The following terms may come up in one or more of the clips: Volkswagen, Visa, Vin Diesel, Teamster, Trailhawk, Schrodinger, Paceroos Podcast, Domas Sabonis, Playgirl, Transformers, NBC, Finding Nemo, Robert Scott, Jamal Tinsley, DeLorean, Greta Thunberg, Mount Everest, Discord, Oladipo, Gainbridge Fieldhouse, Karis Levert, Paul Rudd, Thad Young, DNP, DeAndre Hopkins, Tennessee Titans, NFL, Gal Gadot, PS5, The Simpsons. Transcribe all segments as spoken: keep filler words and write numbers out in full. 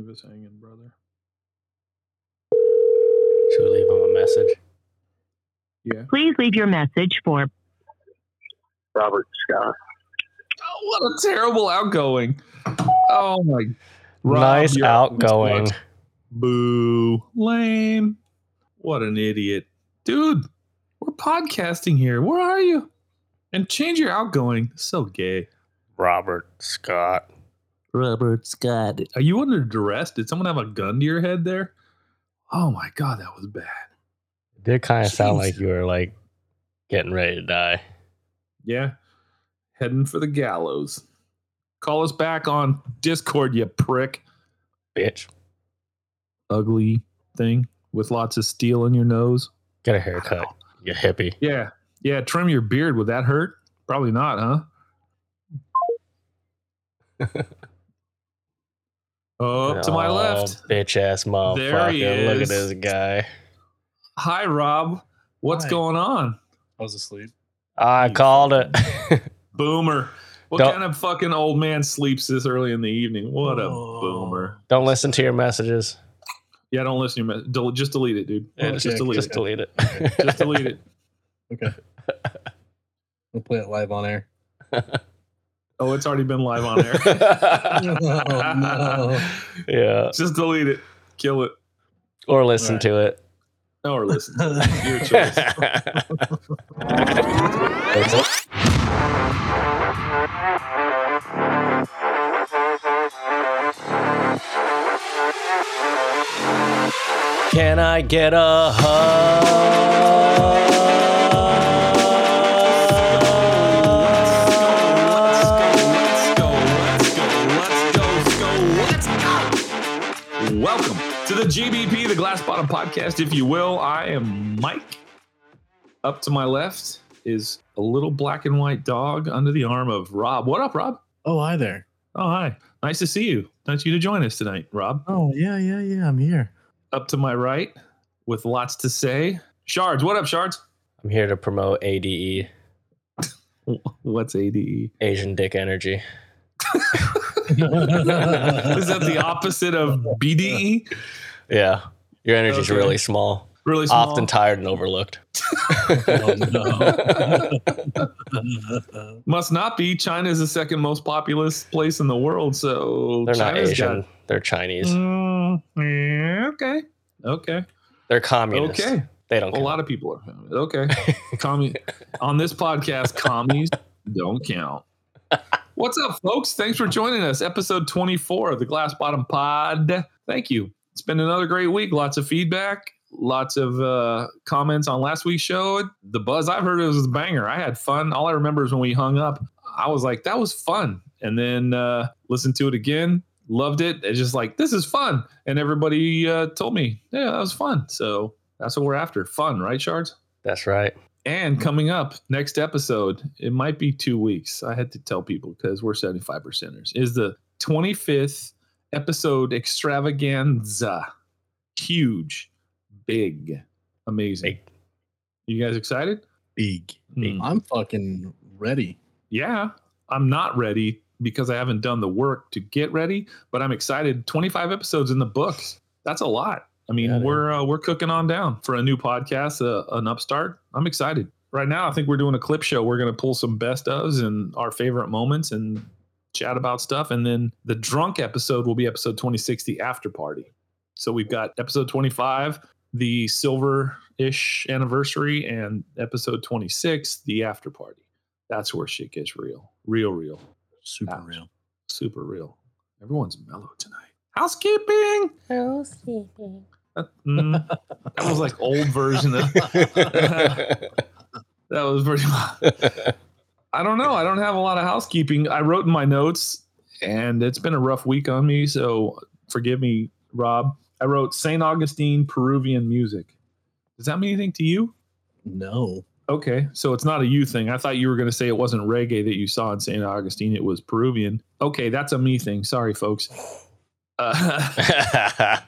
leave us hanging, brother. Should we leave him a message? Yeah. Please leave your message for Robert Scott. Oh, what a terrible outgoing. Oh, my Rob, nice outgoing. Boo. Lame. What an idiot. Dude, we're podcasting here. Where are you? And change your outgoing. So gay. Robert Scott. Robert Scott. Are you under duress? Did someone have a gun to your head there? Oh, my God. That was bad. It did kind of Jeez. sound like you were, like, getting ready to die. Yeah. Heading for the gallows. Call us back on Discord, you prick. Bitch. Ugly thing with lots of steel in your nose. Get a haircut. Wow. You hippie. Yeah. Yeah. Trim your beard. Would that hurt? Probably not, huh? Oh, no, to my left. Bitch ass motherfucker. There he is. Look at this guy. Hi, Rob. What's Hi. going on? I was asleep. I you called it. Boomer. What don't, kind of fucking old man sleeps this early in the evening? What a oh. boomer. Don't listen to your messages. Yeah, don't listen to your messages. Del- just delete it, dude. Yeah, okay, just delete just it. Delete it. Okay. Just delete it. Okay. We'll play it live on air. Oh, it's already been live on air. Oh, no. Yeah. Just delete it. Kill it. Or listen right. to it. Or listen to it. Your choice. Can I get a hug? Welcome to the G B P, the Glass Bottom Podcast, if you will. I am Mike. Up to my left is a little black and white dog under the arm of Rob. What up, Rob? Oh, hi there. Oh, hi. Nice to see you. Nice you to join us tonight, Rob. Oh, yeah, yeah, yeah. I'm here. Up to my right with lots to say. Shards. What up, Shards? I'm here to promote A D E. What's A D E? Asian Dick Energy. Is that the opposite of B D E? Yeah. Your energy's okay. really small. Really small. Often tired and overlooked. Oh, no. Must not be. China is the second most populous place in the world. So they're China's not Asian. Got... They're Chinese. Mm, yeah, okay. Okay. They're communists. Okay. They don't count. A lot of people are found. Okay. Commun- On this podcast, commies don't count. What's up, folks? Thanks for joining us. Episode twenty-four of the Glass Bottom Pod. Thank you. It's been another great week. Lots of feedback. Lots of uh, comments on last week's show. The buzz I've heard was a banger. I had fun. All I remember is when we hung up, I was like, that was fun. And then uh, listened to it again. Loved it. It's just like, this is fun. And everybody uh, told me, yeah, that was fun. So that's what we're after. Fun, right, Shards? That's right. And coming up next episode, it might be two weeks. I had to tell people because we're seventy-five percenters. Is the twenty-fifth episode extravaganza. Huge, big, amazing. Big. You guys excited? Big. big. I'm fucking ready. Yeah, I'm not ready because I haven't done the work to get ready, but I'm excited. twenty-five episodes in the books. That's a lot. I mean, yeah, we're uh, we're cooking on down for a new podcast, uh, an upstart. I'm excited. Right now, I think we're doing a clip show. We're going to pull some best ofs and our favorite moments and chat about stuff. And then the drunk episode will be episode twenty-six, the after party. So we've got episode twenty-five, the silver-ish anniversary, and episode twenty-six, the after party. That's where shit gets real. Real, real. Super Ouch. real. Super real. Everyone's mellow tonight. Housekeeping. Housekeeping. Mm, that was like old version of that was pretty much I don't know I don't have a lot of housekeeping. I wrote in my notes and it's been a rough week on me, so forgive me, Rob. I wrote Saint Augustine Peruvian music. Does that mean anything to you? No. Okay, so it's not a you thing. I thought you were going to say it wasn't reggae that you saw in Saint Augustine, it was Peruvian. Okay, that's a me thing. Sorry, folks. uh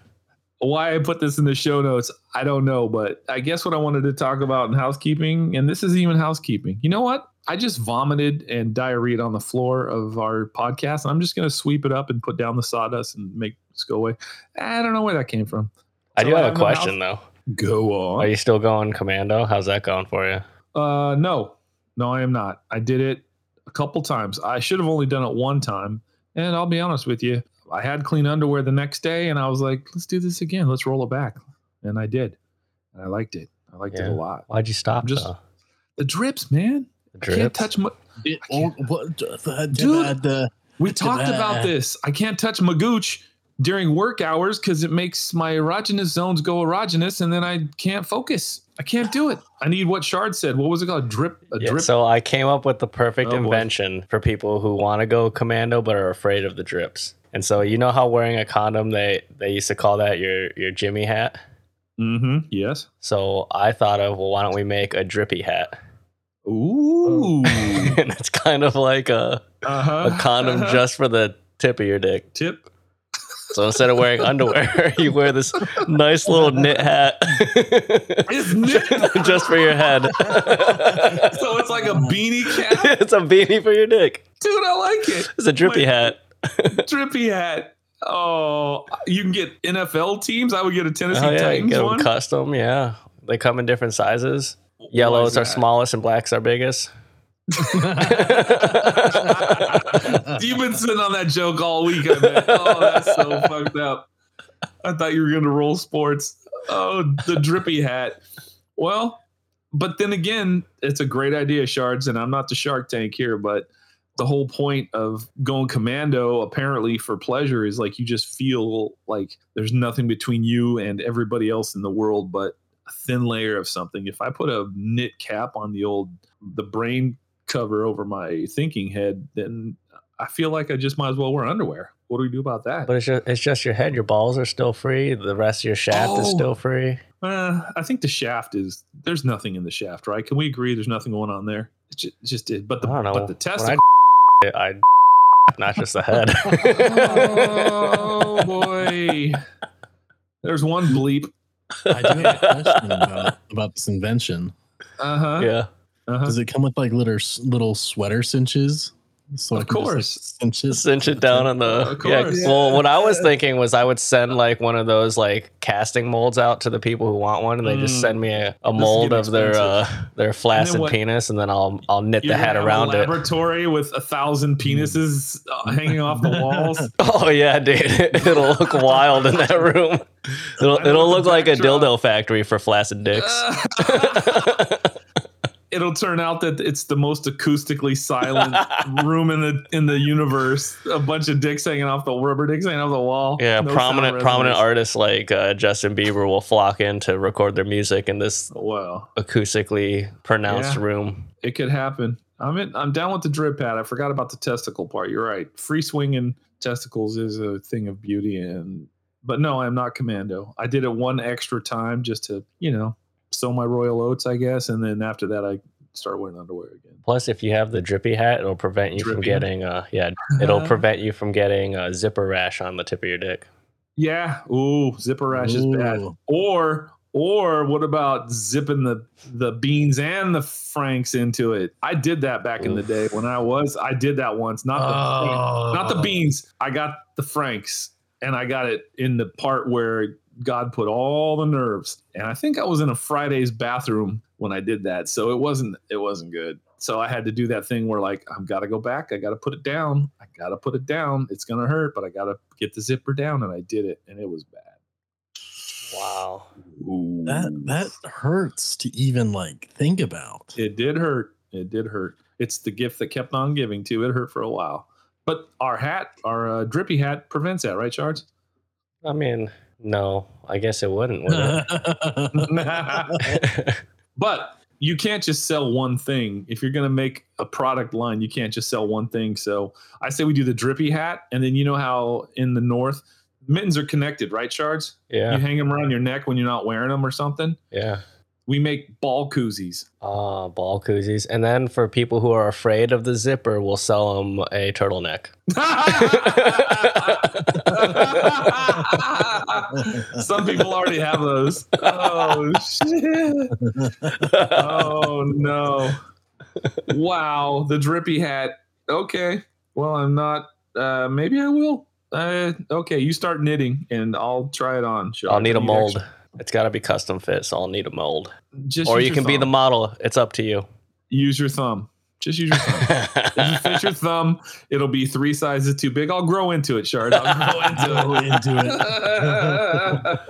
Why I put this in the show notes, I don't know, but I guess what I wanted to talk about in housekeeping, and this isn't even housekeeping. You know what? I just vomited and diarrhea on the floor of our podcast. I'm just going to sweep it up and put down the sawdust and make Just go away. I don't know where that came from. I so do I have a question, though. Go on. Are you still going commando? How's that going for you? Uh, no. No, I am not. I did it a couple times. I should have only done it one time. And I'll be honest with you. I had clean underwear the next day, and I was like, let's do this again. Let's roll it back. And I did. And I liked it. I liked yeah. it a lot. Why'd you stop? I'm just though? The drips, man. The drips? I can't touch my... It, can't. Dude, Dude, we talked about this. I can't touch my gooch during work hours because it makes my erogenous zones go erogenous, and then I can't focus. I can't do it. I need what Shard said. What was it called? A drip. A yeah, drip. So I came up with the perfect oh, invention boy. for people who want to go commando but are afraid of the drips. And so you know how wearing a condom, they, they used to call that your, your Jimmy hat? Mm-hmm. Yes. So I thought of, well, why don't we make a drippy hat? Ooh. And it's kind of like a, uh-huh. a condom uh-huh. just for the tip of your dick. Tip. So instead of wearing underwear, you wear this nice little knit hat. It's knit just for your head. So it's like a beanie cap? It's a beanie for your dick. Duppy. I like it. It's a drippy Wait. hat. Drippy hat. Oh, you can get N F L teams. I would get a Tennessee oh, yeah, Titans get them one. Custom, yeah. They come in different sizes. Yellows are smallest and black's are biggest. You've been sitting on that joke all week, I bet. Oh, that's so fucked up. I thought you were going to roll sports. Oh, the drippy hat. Well, but then again, it's a great idea, Shards, and I'm not the Shark Tank here, but the whole point of going commando, apparently for pleasure, is like you just feel like there's nothing between you and everybody else in the world but a thin layer of something. If I put a knit cap on the old, the brain cover over my thinking head, then I feel like I just might as well wear underwear. What do we do about that? But it's just, it's just your head. Your balls are still free. The rest of your shaft oh. is still free. Uh, I think the shaft is, there's nothing in the shaft, right? Can we agree there's nothing going on there? It just, it just is. But the, but the testicle. I not just the head. Oh boy. There's one bleep. I do have a question about, about this invention. Uh-huh. Yeah. Uh-huh. Does it come with like little little sweater cinches? So of course. Just, like, cinch, it cinch it down on the oh, yeah, yeah. Well, what I was thinking was I would send like one of those like casting molds out to the people who want one, and they mm. just send me a, a mold of their uh, their flaccid and penis, and then I'll I'll knit the hat around a laboratory it. Laboratory with a thousand penises mm. hanging off the walls. Oh yeah, dude, it'll look wild in that room. It'll it'll look like a dildo factory for flaccid dicks. Uh. It'll turn out that it's the most acoustically silent room in the in the universe. A bunch of dicks hanging off the rubber dicks hanging off the wall. Yeah, no prominent prominent artists like uh, Justin Bieber will flock in to record their music in this wow. acoustically pronounced yeah, room. It could happen. I'm in, I'm down with the drip hat. I forgot about the testicle part. You're right. Free swinging testicles is a thing of beauty, and but no, I'm not commando. I did it one extra time just to, you know, sow my royal oats, I guess, and then after that I start wearing underwear again. Plus, if you have the drippy hat, it'll prevent you drippy. from getting uh yeah it'll prevent you from getting a zipper rash on the tip of your dick. Yeah. Ooh, zipper rash Ooh. is bad. Or or what about zipping the the beans and the franks into it? I did that back Oof. in the day when I was I did that once. Not the oh. not the beans. I got the franks, and I got it in the part where God put all the nerves, and I think I was in a Friday's bathroom when I did that, so it wasn't it wasn't good. So I had to do that thing where like I've got to go back, I got to put it down, I got to put it down. It's gonna hurt, but I got to get the zipper down, and I did it, and it was bad. Wow, Ooh. that that hurts to even like think about. It did hurt. It did hurt. It's the gift that kept on giving too. It hurt for a while, but our hat, our uh, drippy hat, prevents that, right, Shards? I mean. No, I guess it wouldn't, would it? But you can't just sell one thing. If you're going to make a product line, you can't just sell one thing. So I say we do the drippy hat. And then you know how in the North, mittens are connected, right, Shards? Yeah. You hang them around your neck when you're not wearing them or something. Yeah. We make ball koozies. Ah, uh, ball koozies. And then for people who are afraid of the zipper, we'll sell them a turtleneck. Some people already have those. Oh, shit. Oh, no. Wow. The drippy hat. Okay. Well, I'm not. Uh, maybe I will. uh, okay, you start knitting and I'll try it on. Should I'll I need a mold. Extra? It's got to be custom fit, so I'll need a mold. Just or you can thumb. be the model. It's up to you. Use your thumb. Just use your thumb. If you fit your thumb, it'll be three sizes too big. I'll grow into it, Shard. I'll grow into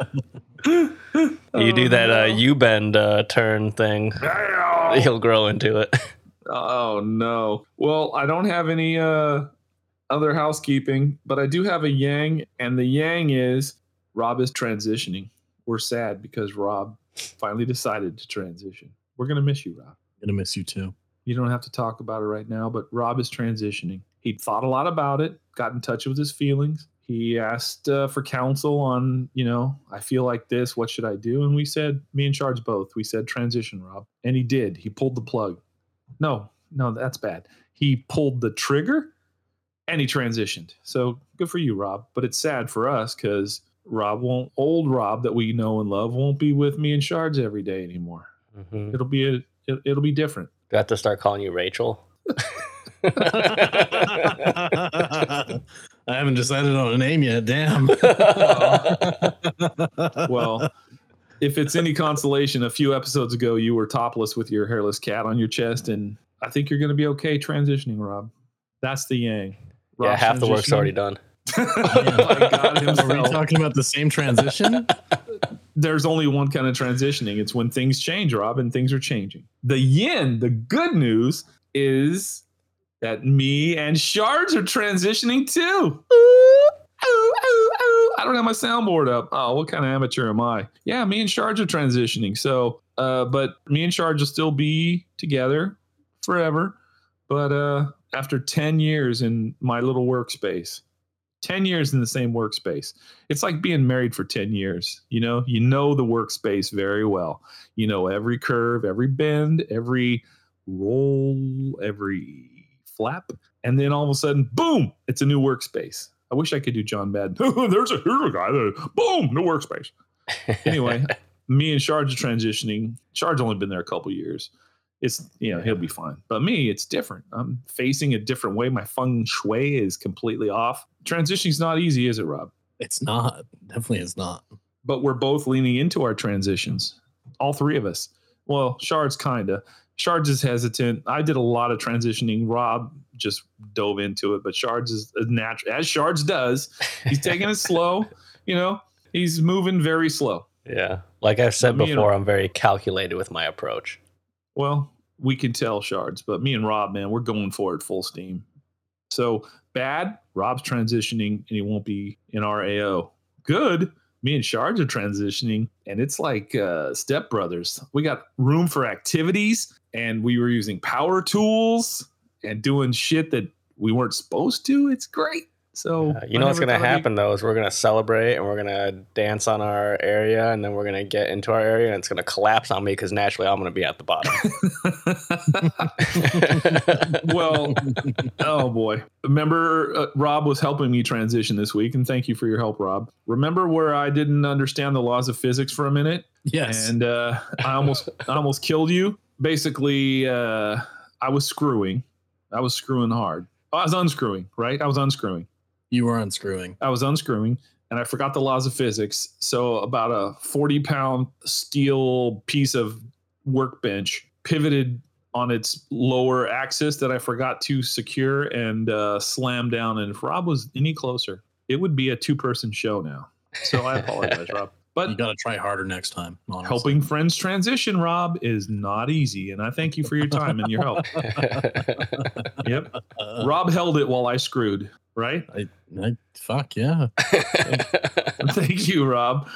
it. You do that uh, U-bend uh, turn thing. You'll grow into it. Oh, no. Well, I don't have any uh, other housekeeping, but I do have a yang, and the yang is Rob is transitioning. We're sad because Rob finally decided to transition. We're going to miss you, Rob. I'm going to miss you, too. You don't have to talk about it right now, but Rob is transitioning. He thought a lot about it, got in touch with his feelings. He asked uh, for counsel on, you know, I feel like this. What should I do? And we said, me and Shards both, we said transition, Rob. And he did. He pulled the plug. No, no, that's bad. He pulled the trigger and he transitioned. So good for you, Rob. But it's sad for us because Rob won't, old Rob that we know and love won't be with me and Shards every day anymore. Mm-hmm. It'll be a, it, it'll be different. Do I have to start calling you Rachel? I haven't decided on a name yet. Damn. Oh. Well, if it's any consolation, a few episodes ago, you were topless with your hairless cat on your chest. And I think you're going to be okay transitioning, Rob. That's the yang. Rob, yeah, half the work's already done. Oh God, are we talking about the same transition? There's only one kind of transitioning. It's when things change, Rob, and things are changing. The yin, the good news, is that me and Shards are transitioning too. Ooh, ooh, ooh, ooh. I don't have my soundboard up. Oh, what kind of amateur am I? Yeah, me and Shards are transitioning. So, uh, but me and Shards will still be together forever. But uh, after ten years in my little workspace, ten years in the same workspace. It's like being married for ten years. You know, you know the workspace very well. You know every curve, every bend, every roll, every flap. And then all of a sudden, boom, it's a new workspace. I wish I could do John Madden. There's a hero guy there. Boom, new workspace. Anyway, me and Shards are transitioning. Shards only been there a couple years. It's, you know, he'll be fine. But me, it's different. I'm facing a different way. My feng shui is completely off. Transitioning's not easy, is it, Rob? It's not. Definitely it's not. But we're both leaning into our transitions. All three of us. Well, Shards kind of. Shards is hesitant. I did a lot of transitioning. Rob just dove into it. But Shards is natural. As Shards does, he's taking it slow. You know, he's moving very slow. Yeah. Like I've said but before, I'm very calculated with my approach. Well, we can tell, Shards, but me and Rob, man, we're going for it full steam. So bad, Rob's transitioning and he won't be in our A O. Good, me and Shards are transitioning and it's like uh, stepbrothers. We got room for activities and we were using power tools and doing shit that we weren't supposed to. It's great. So uh, you know what's going to happen, though, is we're going to celebrate and we're going to dance on our area and then we're going to get into our area and it's going to collapse on me because naturally I'm going to be at the bottom. Well, oh, boy. Remember, uh, Rob was helping me transition this week. And thank you for your help, Rob. Remember where I didn't understand the laws of physics for a minute? Yes. And uh, I almost I almost killed you. Basically, uh, I was screwing. I was screwing hard. I was unscrewing, right? I was unscrewing. You were unscrewing. I was unscrewing, and I forgot the laws of physics. So about a forty-pound steel piece of workbench pivoted on its lower axis that I forgot to secure and uh, slammed down. And if Rob was any closer, it would be a two-person show now. So I apologize, Rob. But you got to try harder next time. Honestly. Helping friends transition, Rob, is not easy. And I thank you for your time and your help. Yep. Uh, Rob held it while I screwed. Right? I, I fuck yeah. Thank you, Rob.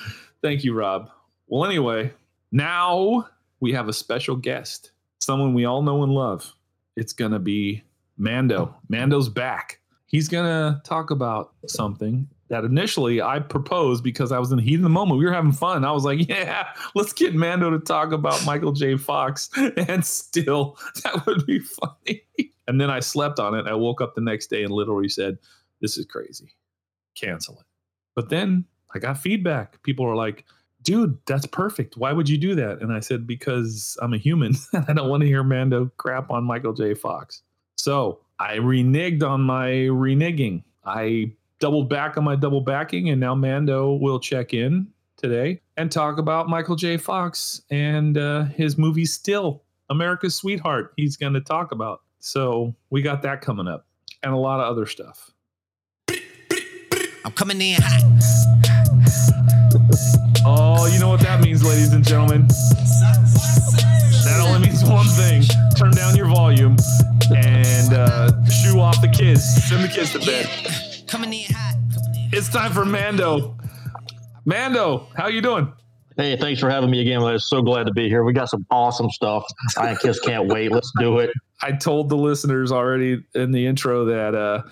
Thank you, Rob. Well, anyway, now we have a special guest, someone we all know and love. It's going to be Mando. Mando's back. He's going to talk about something that initially I proposed because I was in the heat of the moment. We were having fun. I was like, yeah, let's get Mando to talk about Michael J. Fox and Still. That would be funny. And then I slept on it. I woke up the next day and literally said, this is crazy. Cancel it. But then I got feedback. People were like, dude, that's perfect. Why would you do that? And I said, because I'm a human. I don't want to hear Mando crap on Michael J. Fox. So I reneged on my reneging. I double back on my double backing, and now Mando will check in today and talk about Michael J. Fox and uh, his movie Still, America's Sweetheart. He's going to talk about. So we got that coming up and a lot of other stuff. I'm coming in hot. Oh, you know what that means, ladies and gentlemen. That only means one thing. Turn down your volume and uh, shoo off the kids. Send the kids to bed. Coming in hot. It's time for Mando. Mando, how you doing? Hey, thanks for having me again. I'm so glad to be here. We got some awesome stuff. I and Kiss can't wait. Let's do it. I told the listeners already in the intro that uh,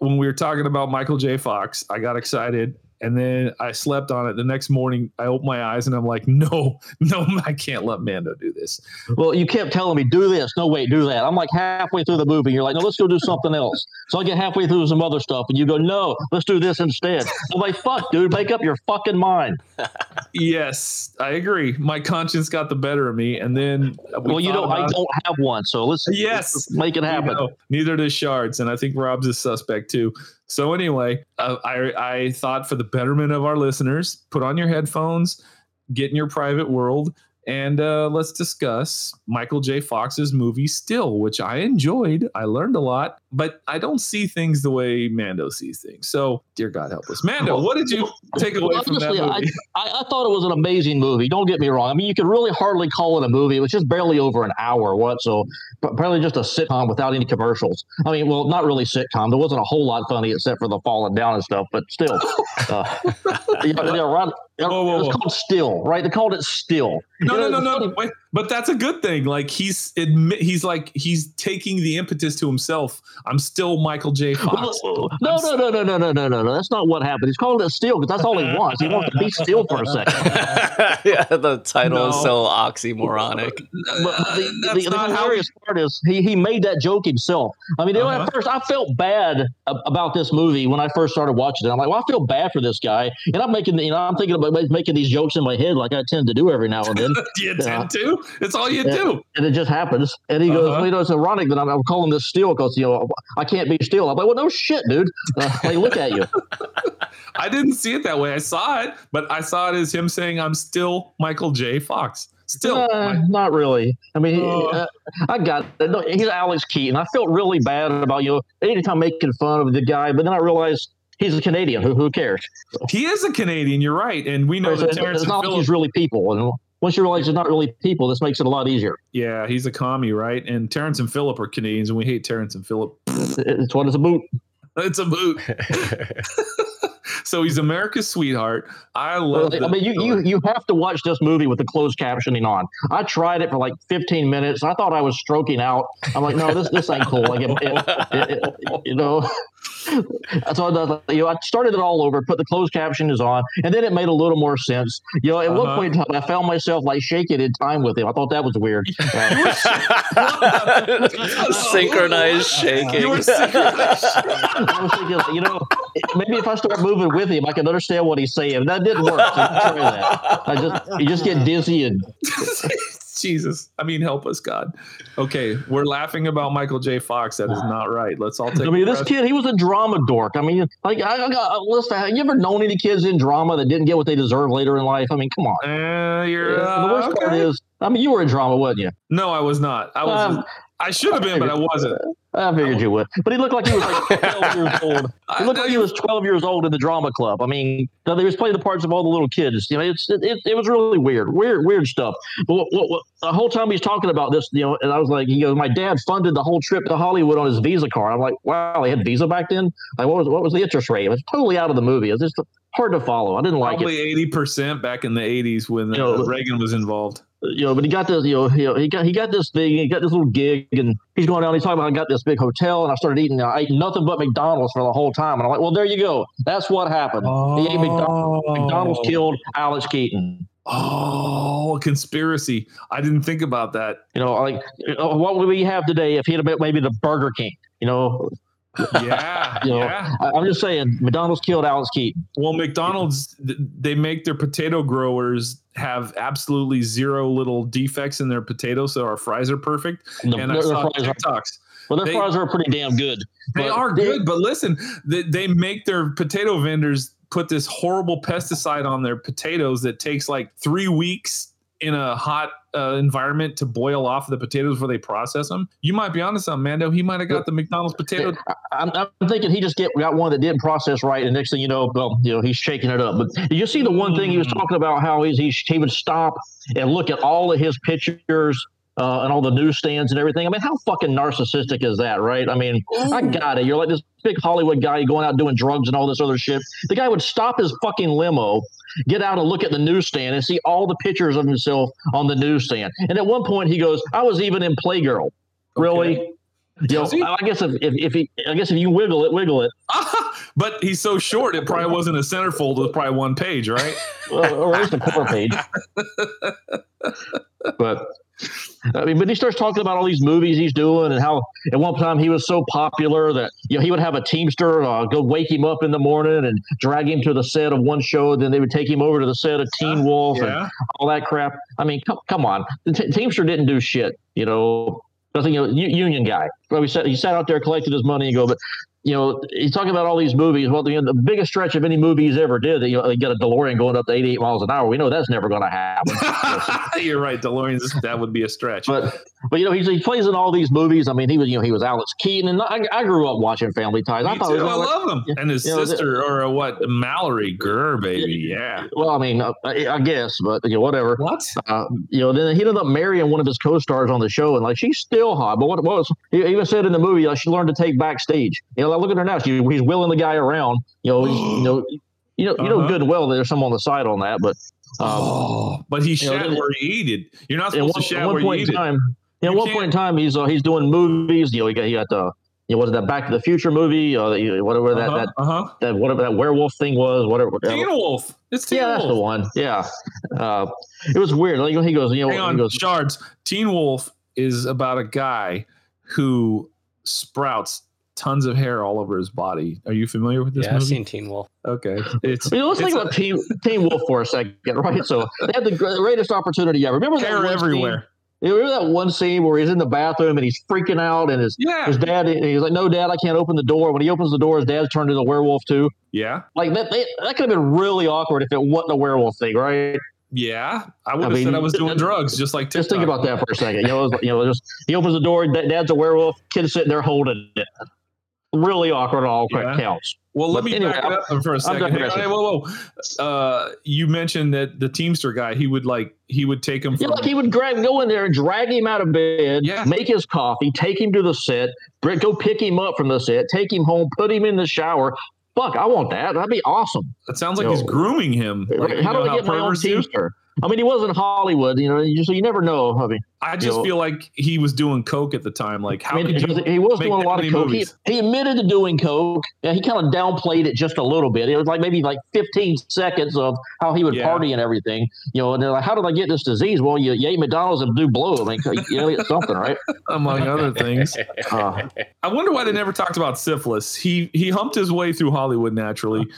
when we were talking about Michael J. Fox, I got excited. And then I slept on it. The next morning, I opened my eyes and I'm like, no, no, I can't let Mando do this. Well, you kept telling me, do this. No, wait, do that. I'm like halfway through the movie. You're like, no, let's go do something else. So I get halfway through some other stuff. And you go, no, let's do this instead. I'm like, fuck, dude, make up your fucking mind. Yes, I agree. My conscience got the better of me. And then. We well, you know, I don't have one. So let's, yes, let's make it happen. You know, neither does Shards. And I think Rob's a suspect, too. So anyway, uh, I I thought for the betterment of our listeners, put on your headphones, get in your private world, and uh, let's discuss Michael J. Fox's movie Still, which I enjoyed. I learned a lot, but I don't see things the way Mando sees things. So, dear God help us. Mando, what did you take away well, from that movie? I, I thought it was an amazing movie. Don't get me wrong. I mean, you could really hardly call it a movie. It was just barely over an hour. What? So, apparently just a sitcom without any commercials. I mean, well, not really sitcom. There wasn't a whole lot funny except for the falling down and stuff, but still. Uh, you know, they're around, they're, whoa, whoa, it was whoa. called Still, right? They called it Still. No, you know, no, no, no. Wait, but that's a good thing. Like he's admit, he's like he's taking the impetus to himself. I'm still Michael J. Fox. No, no, no, no, no, no, no, no, no. That's not what happened. He's calling it Still because that's all he wants. He wants to be still for a second. Yeah, the title no. is so oxymoronic. But the, the, the, the hilarious he... part is he he made that joke himself. I mean, you know, uh-huh. at first I felt bad about this movie when I first started watching it. I'm like, well, I feel bad for this guy, and I'm making you know I'm thinking about making these jokes in my head like I tend to do every now and then. Do you tend to? It's all you and, do. And it just happens. And he goes, uh-huh. well, you know, it's ironic that I'm, I'm calling this Still because, you know, I can't be still. I'm like, well, no shit, dude. Uh, like, look at you. I didn't see it that way. I saw it, but I saw it as him saying, I'm still Michael J. Fox. Still. Uh, not really. I mean, uh, uh, I got it. No, he's Alex Keaton. I felt really bad about, you know, anytime making fun of the guy, but then I realized he's a Canadian. Who, who cares? So. He is a Canadian. You're right. And we know right, that so Terrence it's not Phillip- like he's really people, you know? Once you realize it's not really people, this makes it a lot easier. Yeah, he's a commie, right? And Terrence and Phillip are Canadians, and we hate Terrence and Phillip. It's what it's a boot. It's a boot. So he's America's Sweetheart. I love well, I mean, you, you you have to watch this movie with the closed captioning on. I tried it for like fifteen minutes. I thought I was stroking out. I'm like, no, this this ain't cool. Like, it, it, it, it, you know. So I, you know, I started it all over, put the closed captions on, and then it made a little more sense. You know, at uh-huh. one point in time, I found myself like shaking in time with him. I thought that was weird. Uh, synchronized shaking. You were synchronized I was thinking, you know, maybe if I start moving with him, I can understand what he's saying. That didn't work. So try that. I just you just get dizzy and. Jesus. I mean, help us, God. Okay, we're laughing about Michael J. Fox. That is not right. Let's all take I mean, this breath. Kid, he was a drama dork. I mean, like, I, I got, listen, have you ever known any kids in drama that didn't get what they deserve later in life? I mean, come on. Uh, you're, uh, the worst okay. part is, I mean, you were in drama, wasn't you? No, I was not. I was. Um, I should have been, but I wasn't. I figured you would. But he looked like he was like twelve years old. He looked like he was twelve years old in the drama club. I mean, they was playing the parts of all the little kids. You know, it's it, it was really weird, weird, weird stuff. But what, what, what, the whole time he's talking about this, you know, and I was like, you know, my dad funded the whole trip to Hollywood on his Visa card. I'm like, wow, they had Visa back then. Like, what was what was the interest rate? It was totally out of the movie. It's just hard to follow. I didn't like Probably it. Probably eighty percent back in the eighties when you know, Reagan was involved. You know, but he got this, you know, he got he got this thing, he got this little gig, and he's going down, he's talking about, I got this big hotel, and I started eating, I ate nothing but McDonald's for the whole time. And I'm like, well, there you go. That's what happened. Oh. He ate McDonald's. McDonald's killed Alex Keaton. Oh, a conspiracy. I didn't think about that. You know, like, what would we have today if he had maybe the Burger King, you know? Yeah, you know, yeah. I, I'm just saying, McDonald's killed Alex Keaton. Well, McDonald's, they make their potato growers have absolutely zero little defects in their potatoes, so our fries are perfect. The, and I saw TikToks. Are- Well, their they, fries are pretty damn good. They are good, but listen, they, they make their potato vendors put this horrible pesticide on their potatoes that takes like three weeks in a hot uh, environment to boil off the potatoes before they process them. You might be onto something, Mando. He might have got the McDonald's potato. I'm, I'm thinking he just get, got one that didn't process right, and next thing you know, well, you know, he's shaking it up. But you see the one thing he was talking about, how he's, he's, he would stop and look at all of his pictures uh, and all the newsstands and everything. I mean, how fucking narcissistic is that, right? I mean, Ooh. I got it. You're like this big Hollywood guy going out doing drugs and all this other shit. The guy would stop his fucking limo, get out and look at the newsstand and see all the pictures of himself on the newsstand. And at one point he goes, I was even in Playgirl. Really? Okay. You know, I guess if, if, if he, I guess if you wiggle it, wiggle it. But he's so short, it probably wasn't a centerfold. It was probably one page, right? Well, or at least a cover page. But I mean, but he starts talking about all these movies he's doing and how at one time he was so popular that, you know, he would have a Teamster uh, go wake him up in the morning and drag him to the set of one show. Then they would take him over to the set of Teen Wolf yeah. and all that crap. I mean, come, come on. The t- Teamster didn't do shit, you know. Nothing, you know, union guy. Well, he sat, he sat out there, collected his money, and go. But you know, he's talking about all these movies. Well, the, the biggest stretch of any movie he's ever did, that you know, they got a DeLorean going up to eighty-eight miles an hour. We know that's never going to happen. You're right, DeLoreans. That would be a stretch. But but you know, he he plays in all these movies. I mean, he was you know he was Alex Keaton, and I, I grew up watching Family Ties. I, thought it was I like, love him yeah, and his sister, know, or a what, Mallory Gurr, baby. Yeah. Well, I mean, I, I guess, but you know, whatever. What? Uh, you know, then he ended up marrying one of his co-stars on the show, and like she's still hot, but what was he even said in the movie? Like, she learned to take backstage. You know, like, look at her now. She, he's wheeling the guy around. You know, you know, you know, uh-huh. you know good and well there's some on the side on that, but um, oh, but he shat know, where he eated. You're not supposed one, to shat where you eated. Time, you know, at one can't. point in time, he's uh, he's doing movies. You know, he got he got the you know what is that Back to the Future movie? Uh, whatever that uh-huh, that, uh-huh. that whatever that werewolf thing was. Whatever. Teen Wolf. It's Teen yeah, Wolf. That's the one. Yeah, uh, it was weird. Like, he goes. You know, hang on, he goes, shards. Teen Wolf is about a guy who sprouts tons of hair all over his body. Are you familiar with this yeah, movie? I've seen Teen Wolf. Okay. It's, you know, let's it's think a, about Teen, Teen Wolf for a second, right? So they had the greatest opportunity ever. Remember hair that everywhere. Scene? You remember that one scene where he's in the bathroom and he's freaking out and his, yeah. his dad, and he's like, no, Dad, I can't open the door. When he opens the door, his dad's turned into a werewolf too. Yeah. Like that, they, that could have been really awkward if it wasn't a werewolf thing, right? Yeah, I would have I mean, said I was doing drugs, just like TikTok. Just think about that for a second. You know, you know, just he opens the door, Dad's a werewolf, kid's sitting there holding it. Really awkward on all yeah. counts. Well, let but me anyway, back I'm, it up for a second. Hey, hey, whoa, whoa. Uh, you mentioned that the Teamster guy, he would like he would take him. From, yeah, like he would grab, go in there and drag him out of bed, yeah. make his coffee, take him to the set, go pick him up from the set, take him home, put him in the shower. Fuck, I want that. That'd be awesome. That sounds like you know, he's grooming him. Like, how do I get my own Teamster? I mean, he was in Hollywood, you know, you, so you never know. I mean, I just you know, feel like he was doing coke at the time. Like, how I mean, could you he was doing a lot of coke. He, he admitted to doing coke, and he kind of downplayed it just a little bit. It was like maybe like fifteen seconds of how he would yeah. party and everything. You know, and they're like, how did I get this disease? Well, you, you ate McDonald's and do blow. I mean, you know, it's something, right? Among other things. Uh, I wonder why they never talked about syphilis. He he humped his way through Hollywood naturally.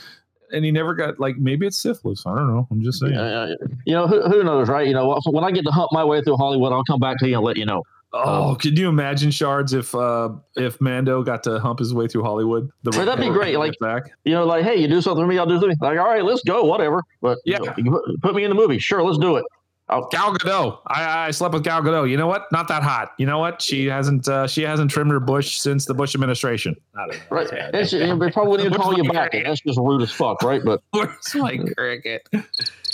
And he never got, like, maybe it's syphilis. I don't know. I'm just saying. Uh, you know, who, who knows, right? You know, when I get to hump my way through Hollywood, I'll come back to you and let you know. Oh, um, could you imagine, Shards, if uh, if Mando got to hump his way through Hollywood? The well, that'd be great. Like, back. You know, like, hey, you do something for me, I'll do something. Like, all right, let's go, whatever. But yeah, you know, put me in the movie. Sure, let's do it. I'll- Gal Gadot. I, I slept with Gal Gadot. You know what? Not that hot. You know what? She hasn't uh, she hasn't trimmed her bush since the Bush administration. I don't know. Right. That's, they probably wouldn't even call you back. That's just rude as fuck, right? But it's like cricket. You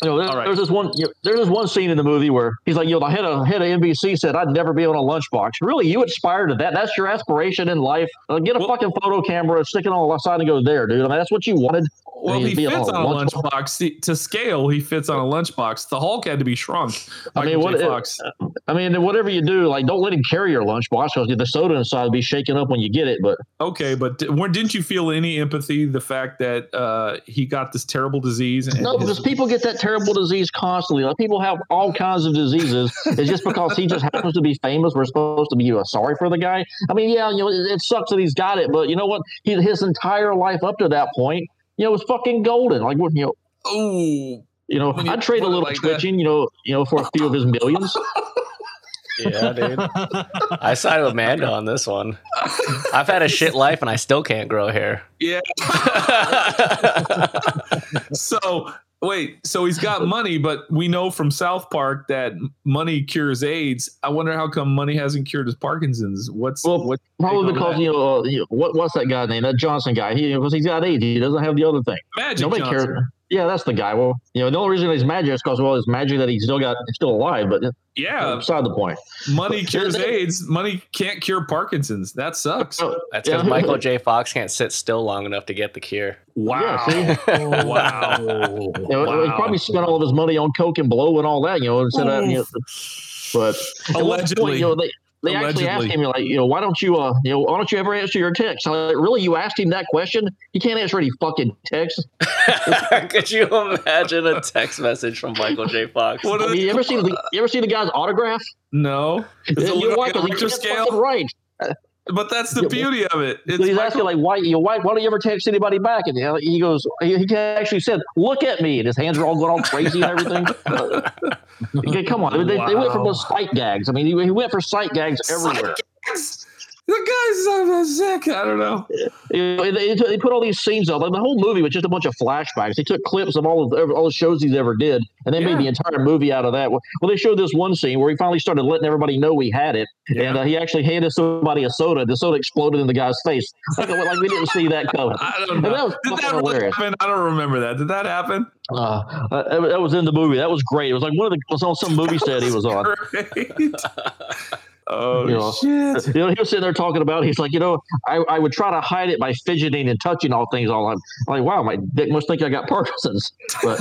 know, there's, right. there's this one. You know, there's this one scene in the movie where he's like, "Yo, the head of head of N B C said I'd never be on a lunchbox. Really, you aspire to that? That's your aspiration in life? Uh, get a well, fucking photo camera, stick it on the side, and go there, dude. I mean, that's what you wanted." Well, he fits on a lunchbox. lunchbox. To scale, he fits on a lunchbox. The Hulk had to be shrunk. I mean, what, Fox. I mean, whatever you do, like, don't let him carry your lunchbox because the soda inside will be shaken up when you get it. But okay, but didn't you feel any empathy the fact that uh, he got this terrible disease? And no, his- because people get that terrible disease constantly. Like, people have all kinds of diseases. It's just because he just happens to be famous. We're supposed to be uh, sorry for the guy. I mean, yeah, you know, it, it sucks that he's got it, but you know what? He, his entire life up to that point. You know, it was fucking golden. Like, you know, oh, you know, I'd trade a little like twitching, that. you know, you know, for a few of his millions. Yeah, dude. I sided with Mando on this one. I've had a shit life and I still can't grow hair. Yeah. So, wait, so he's got money, but we know from South Park that money cures AIDS. I wonder how come money hasn't cured his Parkinson's. What's well, what probably because you know, uh, you know what what's that guy's name? That Johnson guy. He because he's got AIDS. He doesn't have the other thing. Magic Nobody Johnson. Cares. Yeah, that's the guy. Well, you know, the only reason he's magic is because well, it's magic that he's still got he's still alive. But yeah, beside the point. Money cures AIDS. Money can't cure Parkinson's. That sucks. That's because yeah. Michael J. Fox can't sit still long enough to get the cure. Wow. Yeah, oh, wow. You know, wow. He probably spent all of his money on coke and blow and all that. You know, instead of you know, but allegedly. At one point, you know, they, They Allegedly. actually asked him, like, you know, why don't you, uh, you know, why don't you ever answer your text? I'm like, really, you asked him that question? You can't answer any fucking texts. Could you imagine a text message from Michael J. Fox? What I mean, you ever seen the you ever seen the guy's autograph? No. It's you know why? Because he can't fucking write. But that's the beauty of it. It's he's Michael. asking, like, why, you know, why, why don't you ever text anybody back? And you know, he goes, he, he actually said, look at me. And his hands are all going all crazy and everything. Uh, okay, come on. Wow. They, they went for those sight gags. I mean, he, he went for sight gags everywhere. Sight gags. The guy's so sick. I don't know. You know they, they put all these scenes up. Like the whole movie was just a bunch of flashbacks. They took clips of all of all the shows he's ever did, and they yeah. made the entire movie out of that. Well, they showed this one scene where he finally started letting everybody know he had it, yeah. and uh, he actually handed somebody a soda. The soda exploded in the guy's face. Like, like we didn't see that coming. I don't know. That was Did that really happen? I don't remember that. Did that happen? Uh, uh, that was in the movie. That was great. It was like one of the was on some movie set he was on. Oh, you know, shit. You know, he was sitting there talking about it. He's like, you know, I, I would try to hide it by fidgeting and touching all things all the time. Like, wow, my dick must think I got Parkinson's. But,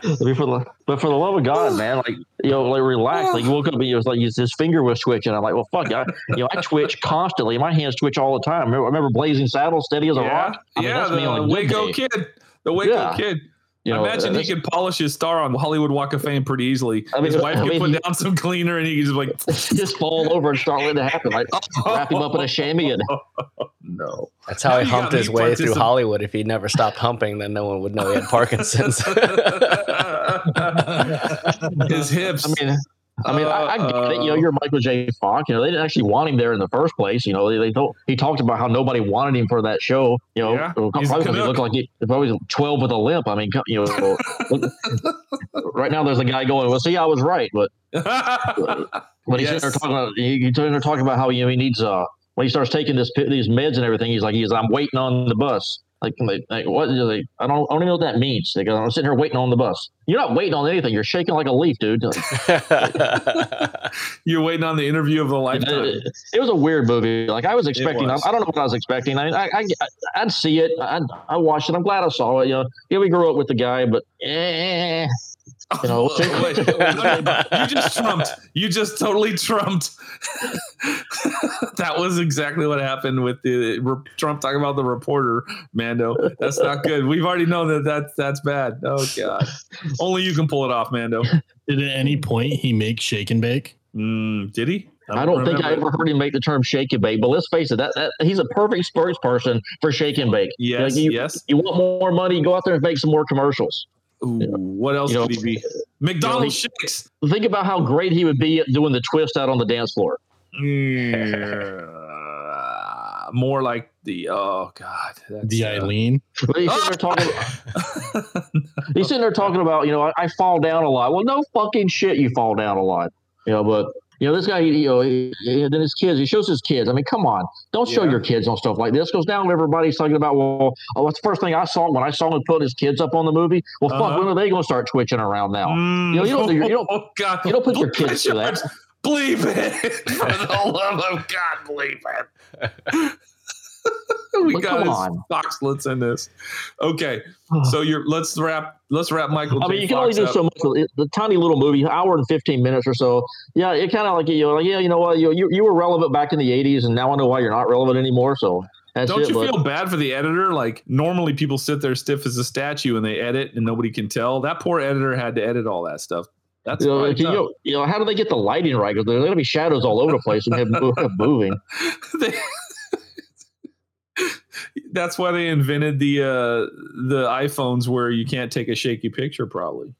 but, for the, but for the love of God, man, like, you know, like, relax. Like, you woke up and it was like, his finger was twitching. I'm like, well, fuck, I, you know, I twitch constantly. My hands twitch all the time. I remember, remember Blazing Saddles, steady as a yeah. rock? I mean, yeah, that's the, me on the Waco kid. The Waco yeah. kid. You know, imagine uh, he could polish his star on the Hollywood Walk of Fame pretty easily. I mean, his wife I could mean, put he, down some cleaner and he could just like just fall over and start letting it happen. Like wrap him up in a chamois. And... No, that's how he, he humped his way through Hollywood. If he never stopped humping, then no one would know he had Parkinson's. His hips. I mean, I mean, uh, I, I get it. You know, you're Michael J. Fox. You know, they didn't actually want him there in the first place. You know, they, they told, he talked about how nobody wanted him for that show. You know, yeah, probably because he looked like he, probably twelve with a limp. I mean, you know, right now there's a guy going, "Well, see, I was right," but but he's yes. talking about he, he's talking about how you know, he needs uh when he starts taking this these meds and everything. He's like, he's I'm waiting on the bus. Like, like, like what? Like, I don't, I don't even know what that means. Like, I'm sitting here waiting on the bus. You're not waiting on anything. You're shaking like a leaf, dude. You're waiting on the interview of a lifetime. It, it, it was a weird movie. Like I was expecting. I, I don't know what I was expecting. I mean, I, I, I'd see it. I, I watched it. I'm glad I saw it. You know, yeah, we grew up with the guy, but eh. You know, wait, wait, wait, you just trumped. You just totally trumped. That was exactly what happened with the re, Trump talking about the reporter, Mando. That's not good. We've already known that that's, that's bad. Oh, God. Only you can pull it off, Mando. Did at any point he make shake and bake? Mm, did he? I don't, I don't think I ever heard him make the term shake and bake, but let's face it, that, that he's a perfect spokesperson for shake and bake. Yes, you know, you, yes. You want more money, go out there and make some more commercials. Ooh, yeah. What else you know, would he be? McDonald's you know, shakes. Think about how great he would be at doing the twist out on the dance floor. Yeah. More like the oh god, that's, the Eileen. Uh, he's, sitting there talking, he's sitting there talking about you know I, I fall down a lot. Well, no fucking shit, you fall down a lot. You know, but you know this guy. You know, he, he, then his kids. He shows his kids. I mean, come on, don't show yeah. your kids on stuff like this. Because now everybody's talking about well, oh, what's the first thing I saw when I saw him put his kids up on the movie? Well, uh-huh. fuck, when are they going to start twitching around now? Mm. You know, you don't, you don't, oh, god. You don't put your kids through that. Bleep it! For the love of God, bleep it! We but got his Foxlets in this. Okay, so you're. Let's wrap. Let's wrap Michael. I mean, J. you can Fox only do up. so much. It, the tiny little movie, hour and fifteen minutes or so. Yeah, it kind of like you know, like, yeah, you know what, you you you were relevant back in the eighties, and now I know why you're not relevant anymore. So. That's Don't it, you but. feel bad for the editor? Like normally people sit there stiff as a statue and they edit and nobody can tell. That poor editor had to edit all that stuff. That's you know, like, you, know, you know, how do they get the lighting right? Because there's going to be shadows all over the place and have moving. they, that's why they invented the uh, the iPhones where you can't take a shaky picture, probably.